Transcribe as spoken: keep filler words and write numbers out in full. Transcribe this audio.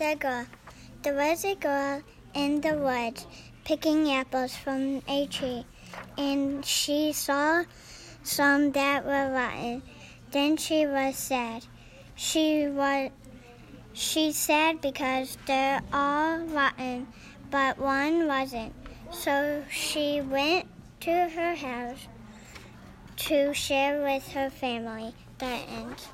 the girl. There was a girl in the woods picking apples from a tree, and she saw some that were rotten. Then she was sad. She was she's sad because they're all rotten, but one wasn't. So she went to her house to share with her family. That ends.